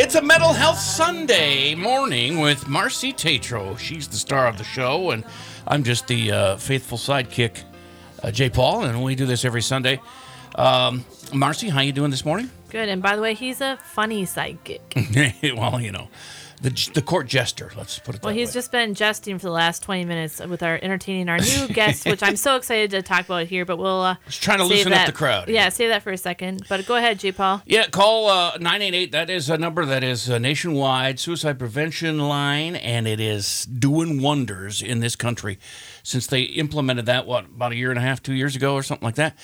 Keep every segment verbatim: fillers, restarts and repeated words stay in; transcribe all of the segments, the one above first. It's a Mental Health Sunday morning with Marcy Tetro. She's the star of the show, and I'm just the uh, faithful sidekick, uh, Jay Paul, and we do this every Sunday. Um, Marcy, how you doing this morning? Good, and by the way, he's a funny sidekick. Well, you know, the the court jester, let's put it that way. Well, he's way. just been jesting for the last twenty minutes with our entertaining our new guest, which I'm so excited to talk about here, but we'll uh, just trying to loosen that. up the crowd. Yeah, save that for a second, but go ahead, Jay Paul. Yeah, call uh, nine eight eight. That is a number that is a nationwide suicide prevention line, and it is doing wonders in this country since they implemented that, what, about a year and a half, two years ago or something like that.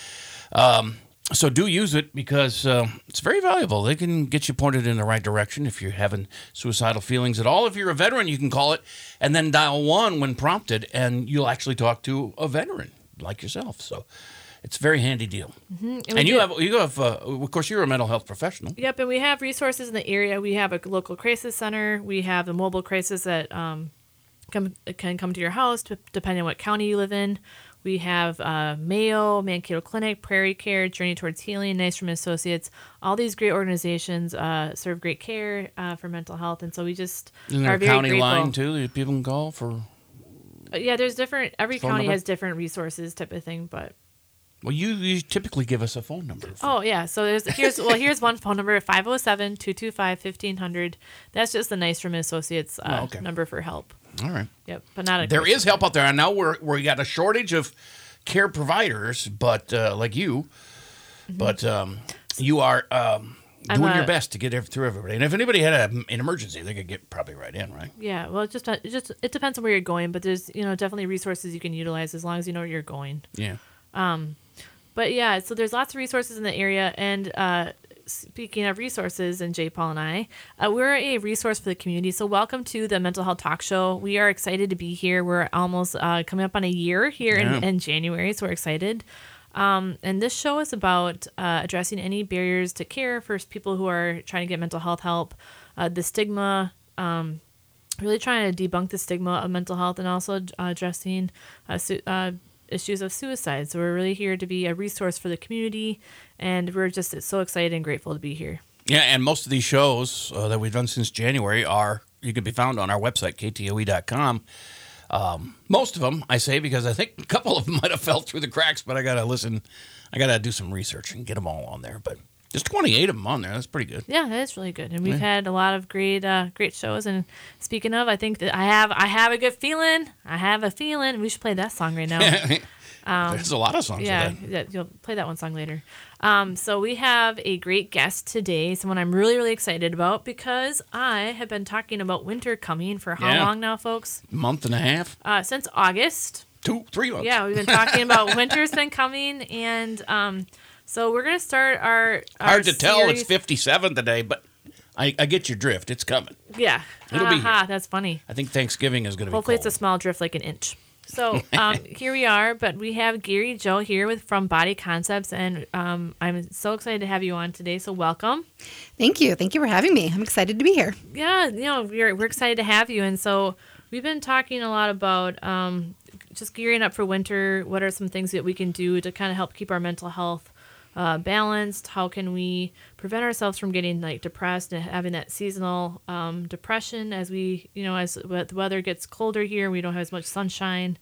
Um So do use it because uh, it's very valuable. They can get you pointed in the right direction if you're having suicidal feelings at all. If you're a veteran, you can call it and then dial one when prompted, and you'll actually talk to a veteran like yourself. So it's a very handy deal. Mm-hmm. And, and you do. have, you have, uh, of course, you're a mental health professional. Yep, and we have resources in the area. We have a local crisis center. We have a mobile crisis that um, can, can come to your house, depending on what county you live in. We have uh, Mayo, Mankato Clinic, Prairie Care, Journey Towards Healing, Nice from Associates. All these great organizations uh, serve great care uh, for mental health, and so we just Isn't there are a very county grateful. Line too that people can call for? Uh, yeah, there's different. Every county number? has different resources, type of thing. But well, you, you typically give us a phone number. For... Oh yeah, so there's here's well here's one phone number five oh seven, two two five, fifteen hundred. That's just the Nice from Associates uh, oh, okay. number for help. All right. Yep, but not a there is help out there. I know we're we got a shortage of care providers, but uh, like you, mm-hmm. but um, you are um, doing a, your best to get through everybody. And if anybody had a, an emergency, they could get probably right in, right? Yeah. Well, it just it just it depends on where you're going, but there's you know definitely resources you can utilize as long as you know where you're going. Yeah. Um, but yeah, so there's lots of resources in the area, and uh. Speaking of resources, and Jay Paul and I, uh, we're a resource for the community. So welcome to the Mental Health Talk Show. We are excited to be here. We're almost uh, coming up on a year here yeah. in, in January, so we're excited. Um, and this show is about uh, addressing any barriers to care for people who are trying to get mental health help, uh, the stigma, um, really trying to debunk the stigma of mental health, and also uh, addressing uh, su- uh issues of suicide. So we're really here to be a resource for the community, and we're just so excited and grateful to be here. Yeah, and most of these shows uh, that we've done since January are, you can be found on our website, k t o e dot com. Um, most of them, I say, because I think a couple of them might have fell through the cracks, but I got to listen, I got to do some research and get them all on there, but there's twenty-eight of them on there. That's pretty good. Yeah, that is really good. And we've yeah. had a lot of great uh, great shows. And speaking of, I think that I have I have a good feeling. I have a feeling. We should play that song right now. um, There's a lot of songs. Yeah, of that. yeah, you'll play that one song later. Um, so we have a great guest today, someone I'm really, really excited about because I have been talking about winter coming for how yeah. long now, folks? A month and a half. Uh, since August. Two, three months. Yeah, we've been talking about winter's been coming, and... Um, So we're going to start our, our Hard to series. tell. It's fifty-seven today, but I, I get your drift. It's coming. Yeah. It'll uh-huh. be here. That's funny. I think Thanksgiving is going to be Hopefully cold. It's a small drift, like an inch. So um, here we are, but we have Geri Jo here with from Body Concepts, and um, I'm so excited to have you on today, so welcome. Thank you. Thank you for having me. I'm excited to be here. Yeah. You know, we're, we're excited to have you, and so we've been talking a lot about... Um, just gearing up for winter. What are some things that we can do to kind of help keep our mental health Uh, balanced? How can we prevent ourselves from getting like depressed and having that seasonal um, depression as we, you know, as the weather gets colder here, we don't have as much sunshine.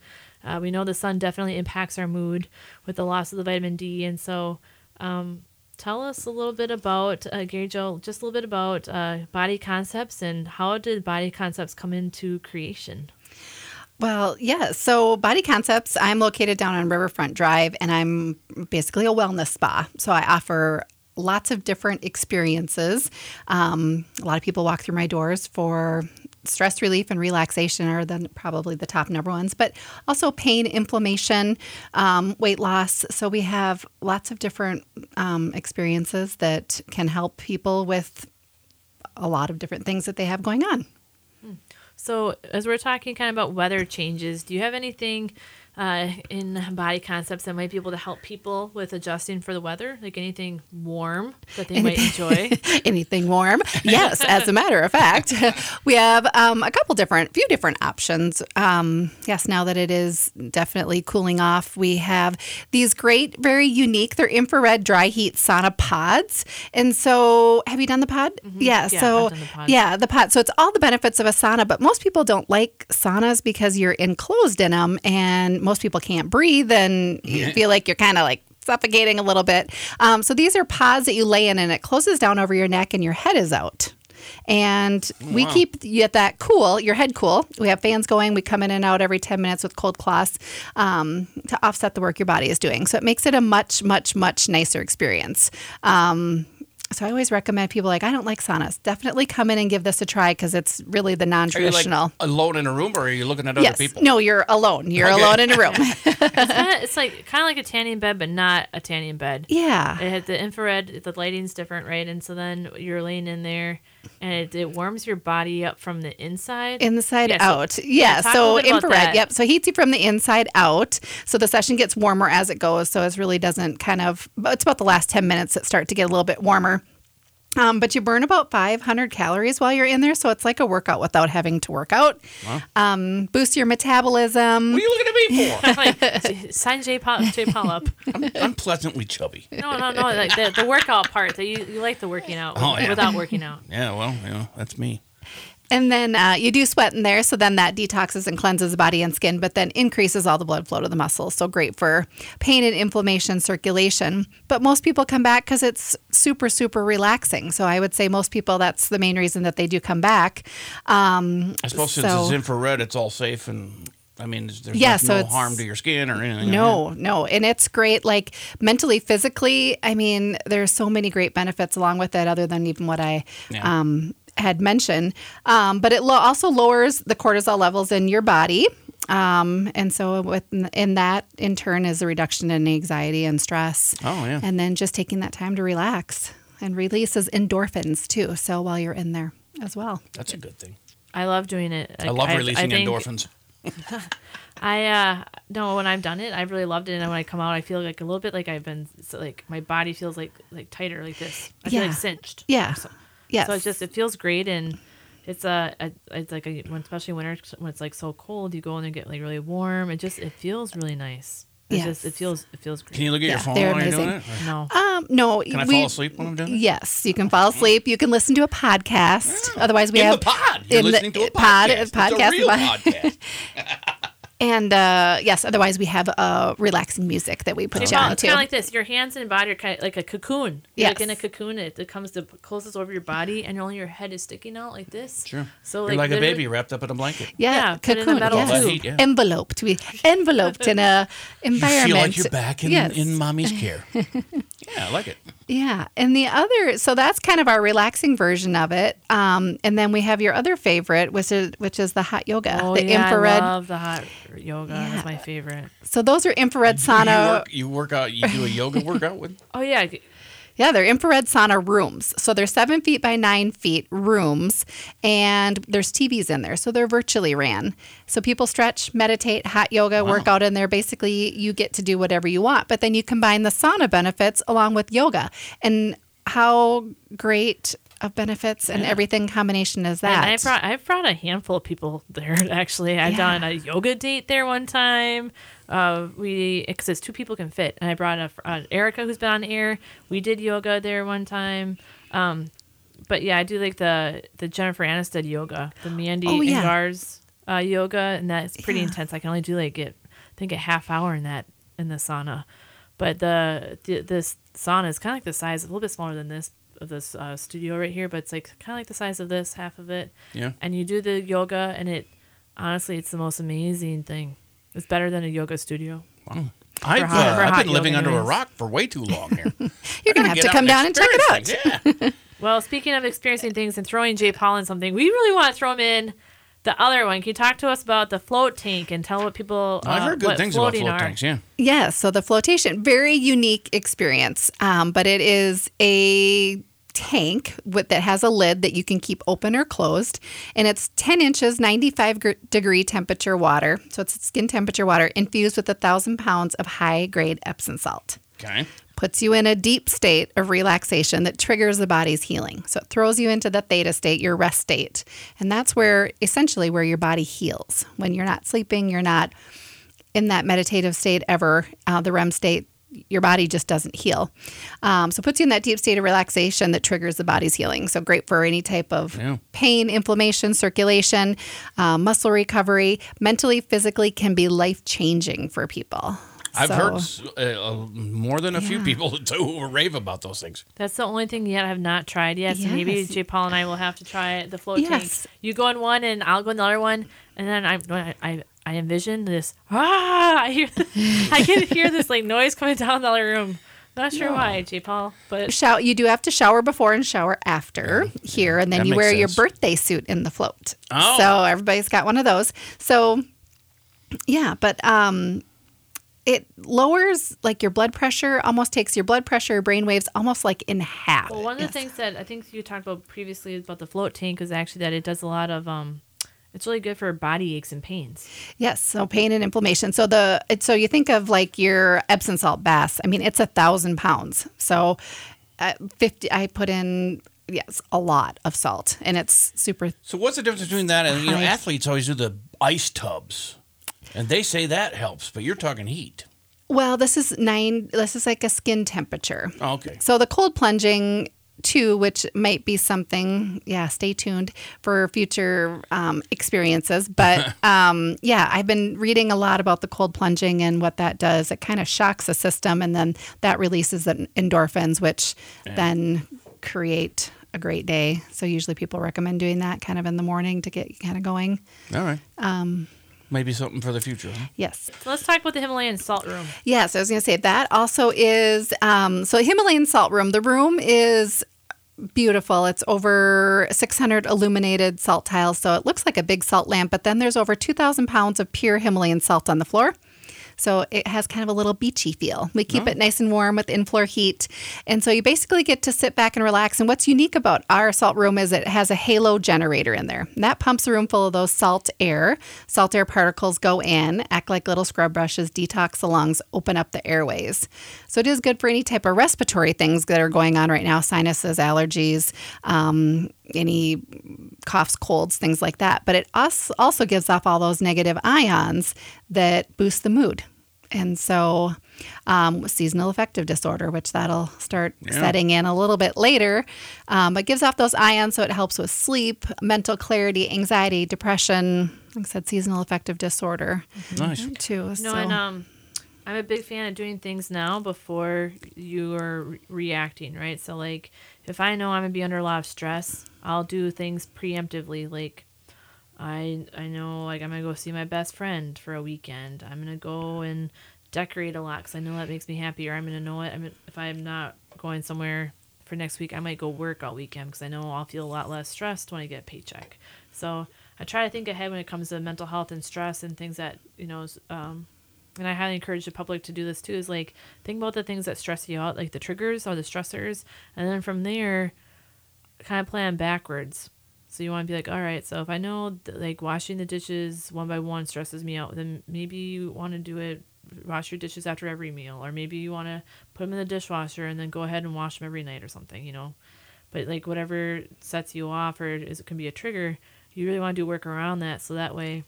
Uh, we know the sun definitely impacts our mood with the loss of the vitamin D. And so um, tell us a little bit about, uh, Geri Jo, just a little bit about uh, Body Concepts, and how did Body Concepts come into creation? Well, yeah. So Body Concepts, I'm located down on Riverfront Drive, and I'm basically a wellness spa. So I offer lots of different experiences. Um, a lot of people walk through my doors for stress relief and relaxation are then probably the top number ones, but also pain, inflammation, um, weight loss. So we have lots of different um, experiences that can help people with a lot of different things that they have going on. So as we're talking kind of about weather changes, do you have anything uh, in body concepts that might be able to help people with adjusting for the weather, like anything warm that they might enjoy? Anything warm. Yes. As a matter of fact, we have um, a couple different, few different options. Um, yes. Now that it is definitely cooling off, we have these great, very unique, they're infrared dry heat sauna pods. And so have you done the pod? Mm-hmm. Yeah. yeah so the pod. yeah, the pod. So it's all the benefits of a sauna, but most people don't like saunas because you're enclosed in them and most people can't breathe and you feel like you're kind of like suffocating a little bit. Um, so these are pods that you lay in and it closes down over your neck and your head is out. And we wow. keep you at that cool, your head cool. We have fans going. We come in and out every ten minutes with cold cloths um, to offset the work your body is doing. So it makes it a much, much, much nicer experience. Um, so I always recommend people like, I don't like saunas. Definitely come in and give this a try because it's really the non-traditional. Are you like alone in a room or are you looking at other yes. people? No, you're alone. You're okay. alone in a room. it's kinda, it's like kind of like a tanning bed, but not a tanning bed. Yeah. It had the infrared, the lighting's different, right? And so then you're laying in there. And it, it warms your body up from the inside. Inside yeah, out. So, yeah. yeah so infrared. Yep. So it heats you from the inside out. So the session gets warmer as it goes. So it really doesn't kind of, it's about the last ten minutes that start to get a little bit warmer. Um, but you burn about five hundred calories while you're in there. So it's like a workout without having to work out. Wow. Um, boost your metabolism. What are you looking at me for? like, sign Jay Paul, Jay Paul up. I'm, I'm pleasantly chubby. No, no, no. Like the, the workout part. That you, you like the working out oh, yeah. without working out. Yeah, well, you know, that's me. And then uh, you do sweat in there, so then that detoxes and cleanses the body and skin, but then increases all the blood flow to the muscles. So great for pain and inflammation, circulation. But most people come back because it's super, super relaxing. So I would say most people, that's the main reason that they do come back. Um, I suppose so, since it's infrared, it's all safe and... I mean, there's yeah, like so no harm to your skin or anything. No, like no. And it's great, like mentally, physically. I mean, there's so many great benefits along with it other than even what I yeah. um, had mentioned. Um, but it lo- also lowers the cortisol levels in your body. Um, and so with, in that, in turn, is a reduction in anxiety and stress. Oh, yeah. And then just taking that time to relax and releases endorphins, too. So while you're in there as well. That's a good thing. I love doing it. Like, I love releasing I, I think, endorphins. I uh no when I've done it I've really loved it, and when I come out I feel like a little bit like I've been so like my body feels like like tighter like this I yeah. feel like cinched yeah so, yeah so it's just it feels great. And it's a, a it's like a, especially winter when it's like so cold you go in and get like really warm, it just it feels really nice. It yes. just it feels it feels great. Can you look at yeah, your phone while you're doing it? Or? No. Um, no. Can I we, fall asleep when I'm doing it? Yes, you can fall asleep. You can listen to a podcast. Yeah. Otherwise, we in have the pod. You're in listening the, to a pod, podcast. Podcast. It's a real podcast. And uh, yes, otherwise we have uh, relaxing music that we put you on to. It's kind of like this. Your hands and body are kind of like a cocoon. Yes. Like in a cocoon, it, it comes to closes over your body, and only your head is sticking out like this. Sure. So you're like, like a baby wrapped up in a blanket. Yeah, yeah cocoon. In a metal yeah. Heat, yeah. Enveloped. We enveloped in a environment. You feel like you're back in, yes. in mommy's care. Yeah, I like it. Yeah, and the other, so that's kind of our relaxing version of it. Um, and then we have your other favorite, which is which is the hot yoga. Oh, the yeah, infrared. I love the hot. Yoga yeah. is my favorite. So those are infrared sauna. You work, you work out, you do a yoga workout with? Oh, yeah. Yeah, they're infrared sauna rooms. So they're seven feet by nine feet rooms, and there's T Vs in there. So they're virtually ran. So people stretch, meditate, hot yoga, wow. workout in there. Basically, you get to do whatever you want. But then you combine the sauna benefits along with yoga. And how great... of benefits and yeah. everything combination is that. And I brought I brought a handful of people there actually. I've yeah. done a yoga date there one time. Uh, we it says two people can fit, and I brought a, uh, Erica who's been on air. We did yoga there one time. Um, but yeah, I do like the the Jennifer Aniston yoga, the Mandy oh, yeah. Ingber's uh, yoga, and that's pretty yeah. intense. I can only do like it, I think a half hour in that in the sauna, but the, the this sauna is kind of like the size a little bit smaller than this. Of this uh, studio right here, but it's like kind of like the size of this half of it. Yeah. And you do the yoga, and it honestly, it's the most amazing thing. It's better than a yoga studio. Wow. I've, hot, uh, I've been living under anyways. a rock for way too long here. You're gonna have to come down and check it out. Yeah. Well, speaking of experiencing things and throwing Jay Paul in something, we really want to throw him in. The other one, can you talk to us about the float tank and tell what people uh, I've heard good things about float are. tanks, yeah. Yeah, so the flotation, very unique experience, um, but it is a tank with, that has a lid that you can keep open or closed. And it's ten inches, ninety-five degree temperature water. So it's skin temperature water infused with one thousand pounds of high-grade Epsom salt. Okay. Puts you in a deep state of relaxation that triggers the body's healing. So it throws you into the theta state, your rest state. And that's where, essentially, where your body heals. When you're not sleeping, you're not in that meditative state ever, uh, the R E M state, your body just doesn't heal. Um, so it puts you in that deep state of relaxation that triggers the body's healing. So great for any type of yeah. pain, inflammation, circulation, uh, muscle recovery. Mentally, physically can be life-changing for people. I've so, heard uh, more than a yeah. few people who rave about those things. That's the only thing yet I have not tried yet. So yes. maybe Jay Paul and I will have to try it, the float yes. tank. You go on one and I'll go on the other one. And then I I, I, I envision this. Ah, I, hear, I can hear this like noise coming down the other room. Not sure no. why, Jay Paul, but shower, you do have to shower before and shower after yeah. here. And then that you wear sense. your birthday suit in the float. Oh. So everybody's got one of those. So, yeah, but... um. It lowers like your blood pressure, almost takes your blood pressure, brain waves almost like in half. Well, one of the yes. things that I think you talked about previously about the float tank is actually that it does a lot of, um, it's really good for body aches and pains. Yes, so pain and inflammation. So the it, so you think of like your Epsom salt baths. I mean, it's a thousand pounds. So at fifty, I put in. Yes, a lot of salt, and it's super. So what's the difference between that and you know athletes always do the ice tubs? And they say that helps, but you're talking heat. Well, this is nine. This is like a skin temperature. Oh, okay. So the cold plunging too, which might be something. Yeah, stay tuned for future um, experiences. But um, yeah, I've been reading a lot about the cold plunging and what that does. It kind of shocks the system, and then that releases the endorphins, which yeah. then create a great day. So usually people recommend doing that kind of in the morning to get kind of going. All right. Um, Maybe something for the future. Huh? Yes. So let's talk about the Himalayan salt room. Yes, yeah, so I was going to say that also is, um, so Himalayan salt room, the room is beautiful. It's over six hundred illuminated salt tiles, so it looks like a big salt lamp, but then there's over two thousand pounds of pure Himalayan salt on the floor. So it has kind of a little beachy feel. We keep oh. it nice and warm with in-floor heat. And so you basically get to sit back and relax. And what's unique about our salt room is it has a halo generator in there. And that pumps a room full of those salt air. Salt air particles go in, act like little scrub brushes, detox the lungs, open up the airways. So it is good for any type of respiratory things that are going on right now, sinuses, allergies, um, any coughs, colds, things like that. But it also gives off all those negative ions that boost the mood. And so um, seasonal affective disorder, which that'll start yeah. setting in a little bit later, um, but gives off those ions, so it helps with sleep, mental clarity, anxiety, depression, like I said, seasonal affective disorder. Nice. Too, no, so. and um, I'm a big fan of doing things now before you are re- reacting, right? So like if I know I'm going to be under a lot of stress, I'll do things preemptively, like I I know like I'm going to go see my best friend for a weekend. I'm going to go and decorate a lot because I know that makes me happy. Or I'm going to know it. I mean, if I'm not going somewhere for next week, I might go work all weekend because I know I'll feel a lot less stressed when I get a paycheck. So I try to think ahead when it comes to mental health and stress and things that, you know, um, and I highly encourage the public to do this too, is like think about the things that stress you out, like the triggers or the stressors. And then from there, kind of plan backwards. So you want to be like, all right, so if I know that, like washing the dishes one by one stresses me out, then maybe you want to do it, wash your dishes after every meal, or maybe you want to put them in the dishwasher and then go ahead and wash them every night or something, you know. But like whatever sets you off or is, it can be a trigger, you really want to do work around that so that way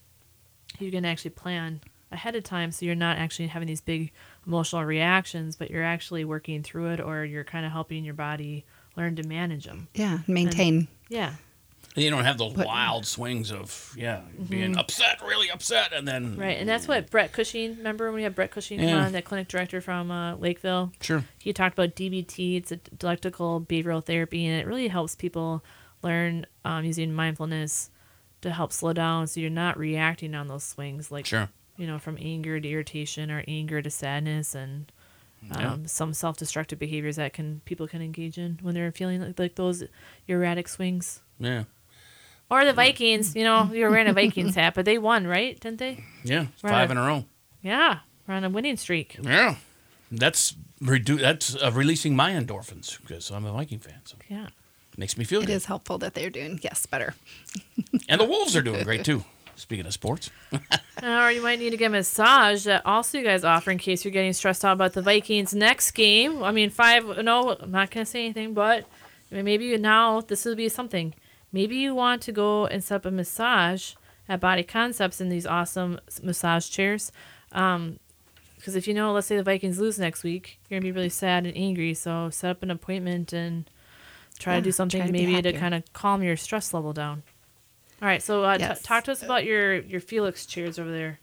you can actually plan ahead of time so you're not actually having these big emotional reactions, but you're actually working through it or you're kind of helping your body learn to manage them. Yeah, maintain. And, yeah. You don't have those but, wild swings of, yeah, being mm-hmm. upset, really upset, and then... Right, and that's what Brett Cushing, remember when we had Brett Cushing yeah. on, that clinic director from uh, Lakeville? Sure. He talked about D B T, it's a dialectical behavioral therapy, and it really helps people learn um, using mindfulness to help slow down so you're not reacting on those swings, like, sure. you know, from anger to irritation or anger to sadness and um, yeah. some self-destructive behaviors that can people can engage in when they're feeling like, like those erratic swings. Yeah. Or the Vikings, you know, you were wearing a Vikings hat, but they won, right? Didn't they? Yeah, we're five a, in a row. Yeah, we're on a winning streak. Yeah. that's redu- that's uh, releasing my endorphins because I'm a Viking fan. So yeah, makes me feel it good. It is helpful that they're doing yes better. And the Wolves are doing great too. Speaking of sports. Or you might need to get a massage that also you guys offer in case you're getting stressed out about the Vikings next game. I mean, five, no, I'm not going to say anything, but maybe now this will be something. Maybe you want to go and set up a massage at Body Concepts in these awesome massage chairs. Um, because if you know, let's say the Vikings lose next week, you're going to be really sad and angry. So set up an appointment and try yeah, to do something to maybe to kind of calm your stress level down. All right, so uh, yes. t- talk to us about your, your Felix chairs over there.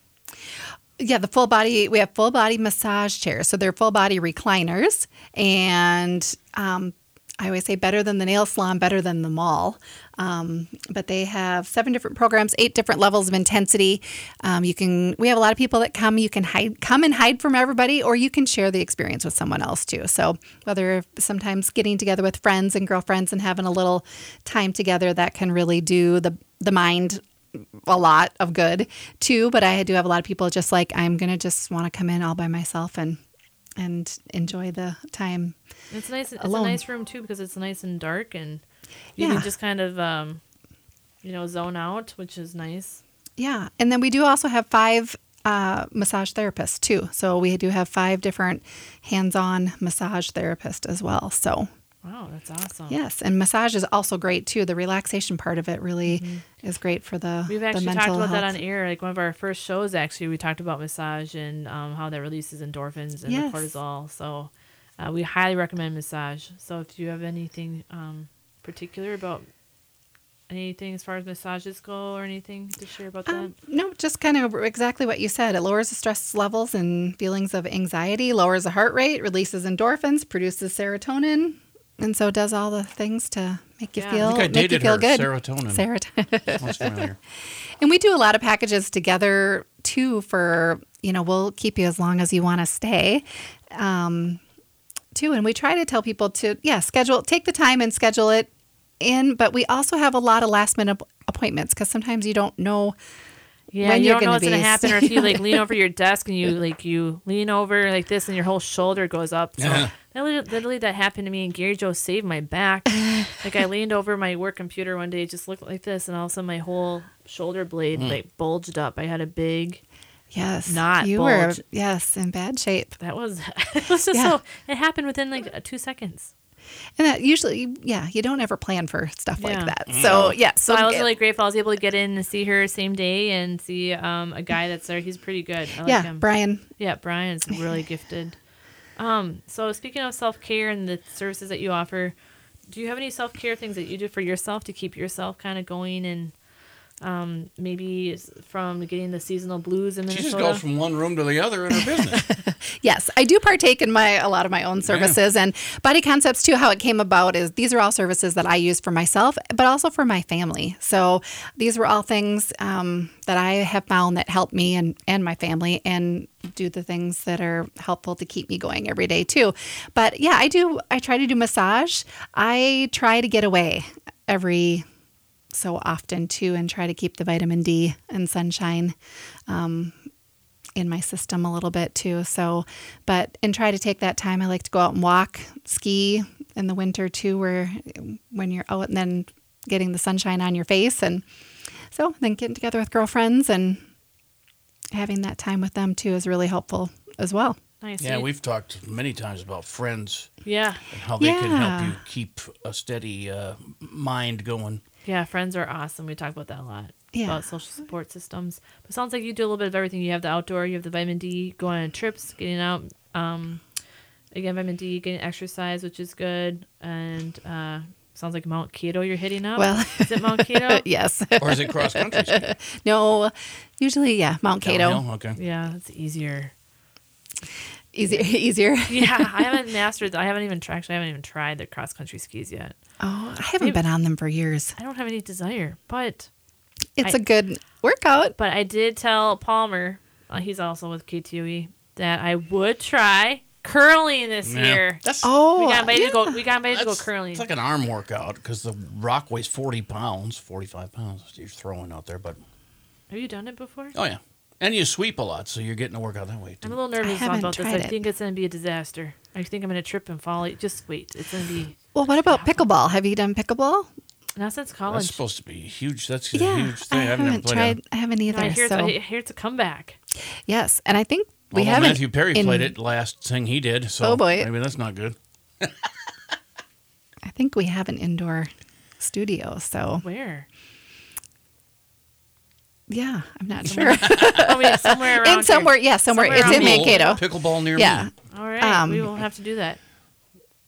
Yeah, the full body, we have full body massage chairs. So they're full body recliners. And um, I always say better than the nail salon, better than the mall. Um, but they have seven different programs, eight different levels of intensity. Um, you can, we have a lot of people that come, you can hide, come and hide from everybody, or you can share the experience with someone else too. So whether sometimes getting together with friends and girlfriends and having a little time together, that can really do the the mind a lot of good too. But I do have a lot of people just like, I'm going to just want to come in all by myself and, and enjoy the time. It's nice. Alone. It's a nice room too, because it's nice and dark and you yeah. can just kind of, um, you know, zone out, which is nice. Yeah. And then we do also have five uh, massage therapists too. So we do have five different hands-on massage therapists as well. So wow, that's awesome. Yes, and massage is also great, too. The relaxation part of it really mm-hmm. is great for the mental health. We've actually talked about that on air. Like one of our first shows, actually, we talked about massage and um, how that releases endorphins and yes. the cortisol. So uh, we highly recommend massage. So if you have anything um, particular about anything as far as massages go or anything to share about that? Um, no, just kind of exactly what you said. It lowers the stress levels and feelings of anxiety, lowers the heart rate, releases endorphins, produces serotonin. And so does all the things to make you yeah. feel, I think I dated make you feel her. Good. Serotonin. Serotonin. Sounds familiar. And we do a lot of packages together too. For you know, we'll keep you as long as you want to stay, um, too. And we try to tell people to yeah schedule, take the time and schedule it in. But we also have a lot of last minute appointments because sometimes you don't know. Yeah, when you don't know what's going to happen, or if you like lean over your desk and you like you lean over like this, and your whole shoulder goes up. So yeah. literally, literally, that happened to me, and Geri Jo saved my back. Like I leaned over my work computer one day, just looked like this, and all of a sudden my whole shoulder blade mm. like bulged up. I had a big yes, knot. You bulge. Were yes in bad shape. That was it was just yeah. so it happened within like two seconds. And that usually, yeah, you don't ever plan for stuff yeah. like that. So, yeah. So I was really grateful. I was able to get in and see her same day and see um, a guy that's there. He's pretty good. I like yeah, him. Brian. Yeah, Brian's really gifted. Um, so speaking of self-care and the services that you offer, do you have any self-care things that you do for yourself to keep yourself kind of going and um, maybe from getting the seasonal blues in Minnesota? She just goes from one room to the other in her business. Yes, I do partake in my a lot of my own services yeah. and Body Concepts too. How it came about is these are all services that I use for myself, but also for my family. So these were all things um, that I have found that help me and, and my family and do the things that are helpful to keep me going every day too. But yeah, I do. I try to do massage. I try to get away every so often too and try to keep the vitamin D and sunshine um in my system a little bit too. So, but, and try to take that time. I like to go out and walk, ski in the winter too, where when you're out and then getting the sunshine on your face. And so then getting together with girlfriends and having that time with them too is really helpful as well. Nice. Yeah. We've talked many times about friends. Yeah. And how they yeah. can help you keep a steady uh, mind going. Yeah. Friends are awesome. We talk about that a lot. Yeah. About social support systems. But it sounds like you do a little bit of everything. You have the outdoor, you have the vitamin D, going on trips, getting out. Um, again, vitamin D, getting exercise, which is good. And uh, sounds like Mount Kato you're hitting up. Well, is it Mount Kato? Yes. Or is it cross country? No, usually, yeah, Mount Kato. Okay. Yeah, it's easier. Easier, yeah. easier. Yeah, I haven't mastered. I haven't even tracked. I haven't even tried the cross country skis yet. Oh, I haven't I've, been on them for years. I don't have any desire, but. It's I, a good workout. But I did tell Palmer, uh, he's also with K T O E, that I would try curling this yeah. year. That's, oh, we got invited yeah. to go. We got invited That's, to go curling. It's like an arm workout because the rock weighs forty pounds, forty-five pounds. You're throwing out there, but have you done it before? Oh yeah, And you sweep a lot, so you're getting to work out that way too. I'm a little nervous about this. I it. think it's going to be a disaster. I think I'm going to trip and fall. Just wait. It's going to be... Well, what about pickleball? Have you done pickleball? Not since college. That's supposed to be huge. That's a yeah, huge thing. I haven't, I haven't tried. It. I haven't either. No, I, hear so. it's, I hear it's a comeback. Yes, and I think we well, haven't... Matthew Perry in... played it last thing he did, so oh boy. Maybe that's not good. I think we have an indoor studio, so... Where? Yeah, I'm not somewhere. sure. oh, yeah, somewhere around in somewhere, here. Yeah, somewhere. somewhere it's in Mankato. Pickleball near yeah. me. All right, um, we will have to do that.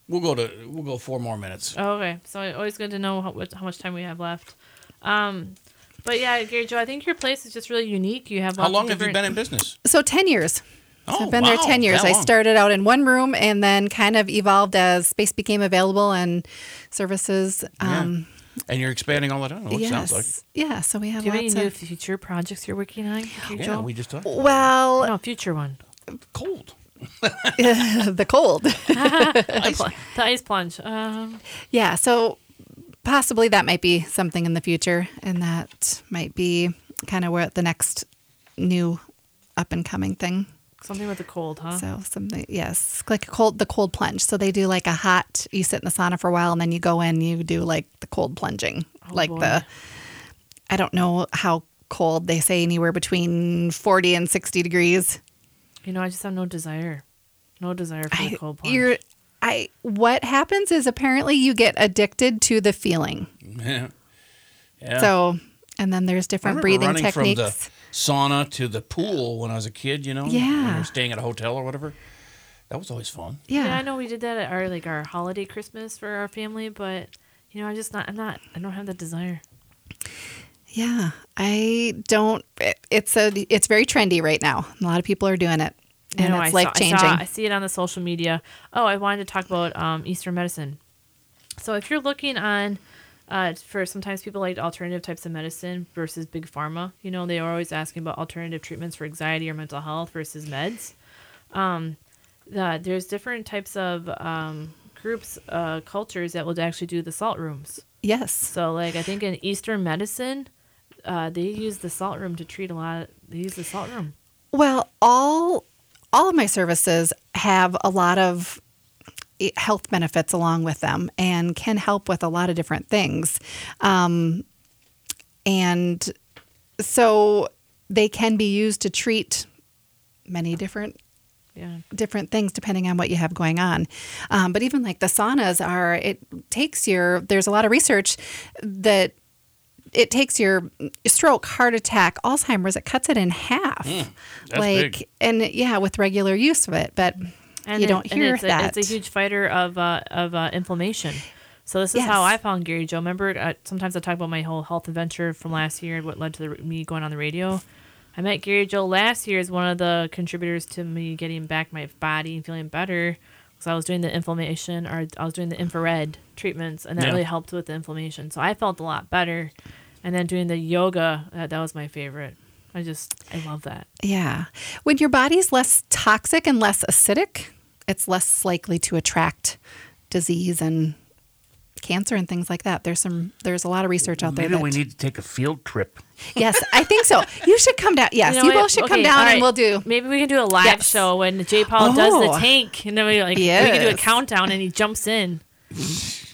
We'll go to we'll go four more minutes. Oh, okay, so always good to know how, how much time we have left. Um, but yeah, Geri Jo, I think your place is just really unique. You have lots how long of different... have you been in business? So ten years. So oh, I've been wow, there ten years. I started out in one room and then kind of evolved as space became available and services. Um, yeah. And you're expanding all the time. It yes. sounds like. Yeah. So we have. Do you lots have any of... new future projects you're working on? Geri Jo? Yeah, we just talked. Well, about no future one. Cold. the cold. the, ice. Pl- the ice plunge. Um... Yeah. So possibly that might be something in the future, and that might be kind of where the next new up and coming thing. Something with the cold, huh? So something, yes, like a cold, the cold plunge. So they do like a hot. You sit in the sauna for a while, and then you go in. You do like the cold plunging, oh, like boy. the. I don't know how cold they say anywhere between forty and sixty degrees. You know, I just have no desire, no desire for I, the cold plunge. You're, I. What happens is apparently you get addicted to the feeling. Yeah. yeah. So, and then there's different breathing techniques. Sauna to the pool when I was a kid, you know? Yeah. When we were staying at a hotel or whatever. That was always fun. Yeah. yeah, I know we did that at our like our holiday Christmas for our family, but you know, I'm just not I'm not I don't have that desire. Yeah. I don't it's a it's very trendy right now. A lot of people are doing it. And you know, it's I life changing. I, I see it on the social media. Oh, I wanted to talk about um, Eastern medicine. So if you're looking on Uh, for sometimes people like alternative types of medicine versus big pharma. You know, they are always asking about alternative treatments for anxiety or mental health versus meds. Um, uh, there's different types of um, groups, uh, cultures that will actually do the salt rooms. Yes. So, like, I think in Eastern medicine, uh, they use the salt room to treat a lot. Of, they use the salt room. Well, all all of my services have a lot of health benefits along with them and can help with a lot of different things. Um, and so they can be used to treat many different yeah. different things depending on what you have going on. Um, but even like the saunas are, it takes your, there's a lot of research that it takes your stroke, heart attack, Alzheimer's, it cuts it in half. Mm, that's like, big. And yeah, with regular use of it. But And you it, don't hear and it's that. A, it's a huge fighter of uh, of uh, inflammation. So this is yes. how I found Geri Jo. Remember, uh, sometimes I talk about my whole health adventure from last year and what led to the, me going on the radio. I met Geri Jo last year as one of the contributors to me getting back my body and feeling better because I was doing the inflammation or I was doing the infrared treatments, and that yeah. really helped with the inflammation. So I felt a lot better. And then doing the yoga, uh, that was my favorite. I just, I love that. Yeah. When your body's less toxic and less acidic, it's less likely to attract disease and cancer and things like that. There's some, there's a lot of research out there. Maybe that, we need to take a field trip. Yes, I think so. You should come down. Yes, you, know, you both should okay, come down right. and we'll do. Maybe we can do a live yes. show when Jay Paul oh. does the tank. And then we like, yes. we can do a countdown and he jumps in.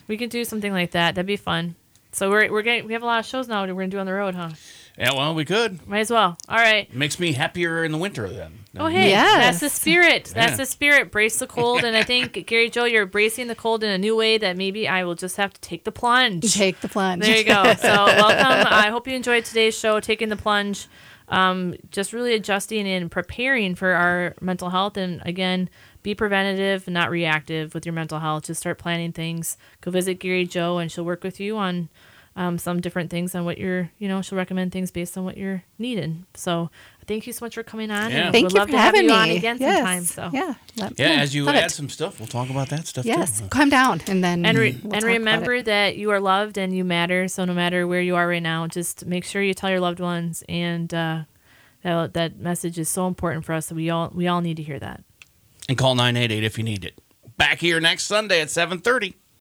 We can do something like that. That'd be fun. So we're, we're getting, we have a lot of shows now that we're going to do on the road, huh? Yeah, well, we could. Might as well. All right. Makes me happier in the winter then. Oh, hey. Yes. That's the spirit. That's yeah. the spirit. Brace the cold. And I think, Geri Jo, you're bracing the cold in a new way that maybe I will just have to take the plunge. Take the plunge. There you go. So welcome. I hope you enjoyed today's show, Taking the Plunge. Um, just really adjusting and preparing for our mental health. And, again, be preventative, not reactive with your mental health. Just start planning things. Go visit Geri Jo, and she'll work with you on Um, some different things on what you're, you know, she'll recommend things based on what you're needing. So thank you so much for coming on. Yeah. And thank we'd you love for to having have you me. On again yes. sometime. So. Yeah. Let, yeah, yeah, as you add it. Some stuff, we'll talk about that stuff yes. too. Yes, come down and then And, re- we'll and remember that you are loved and you matter. So no matter where you are right now, just make sure you tell your loved ones. And uh, that, that message is so important for us. That we all we all need to hear that. And call nine eight eight if you need it. Back here next Sunday at seven thirty.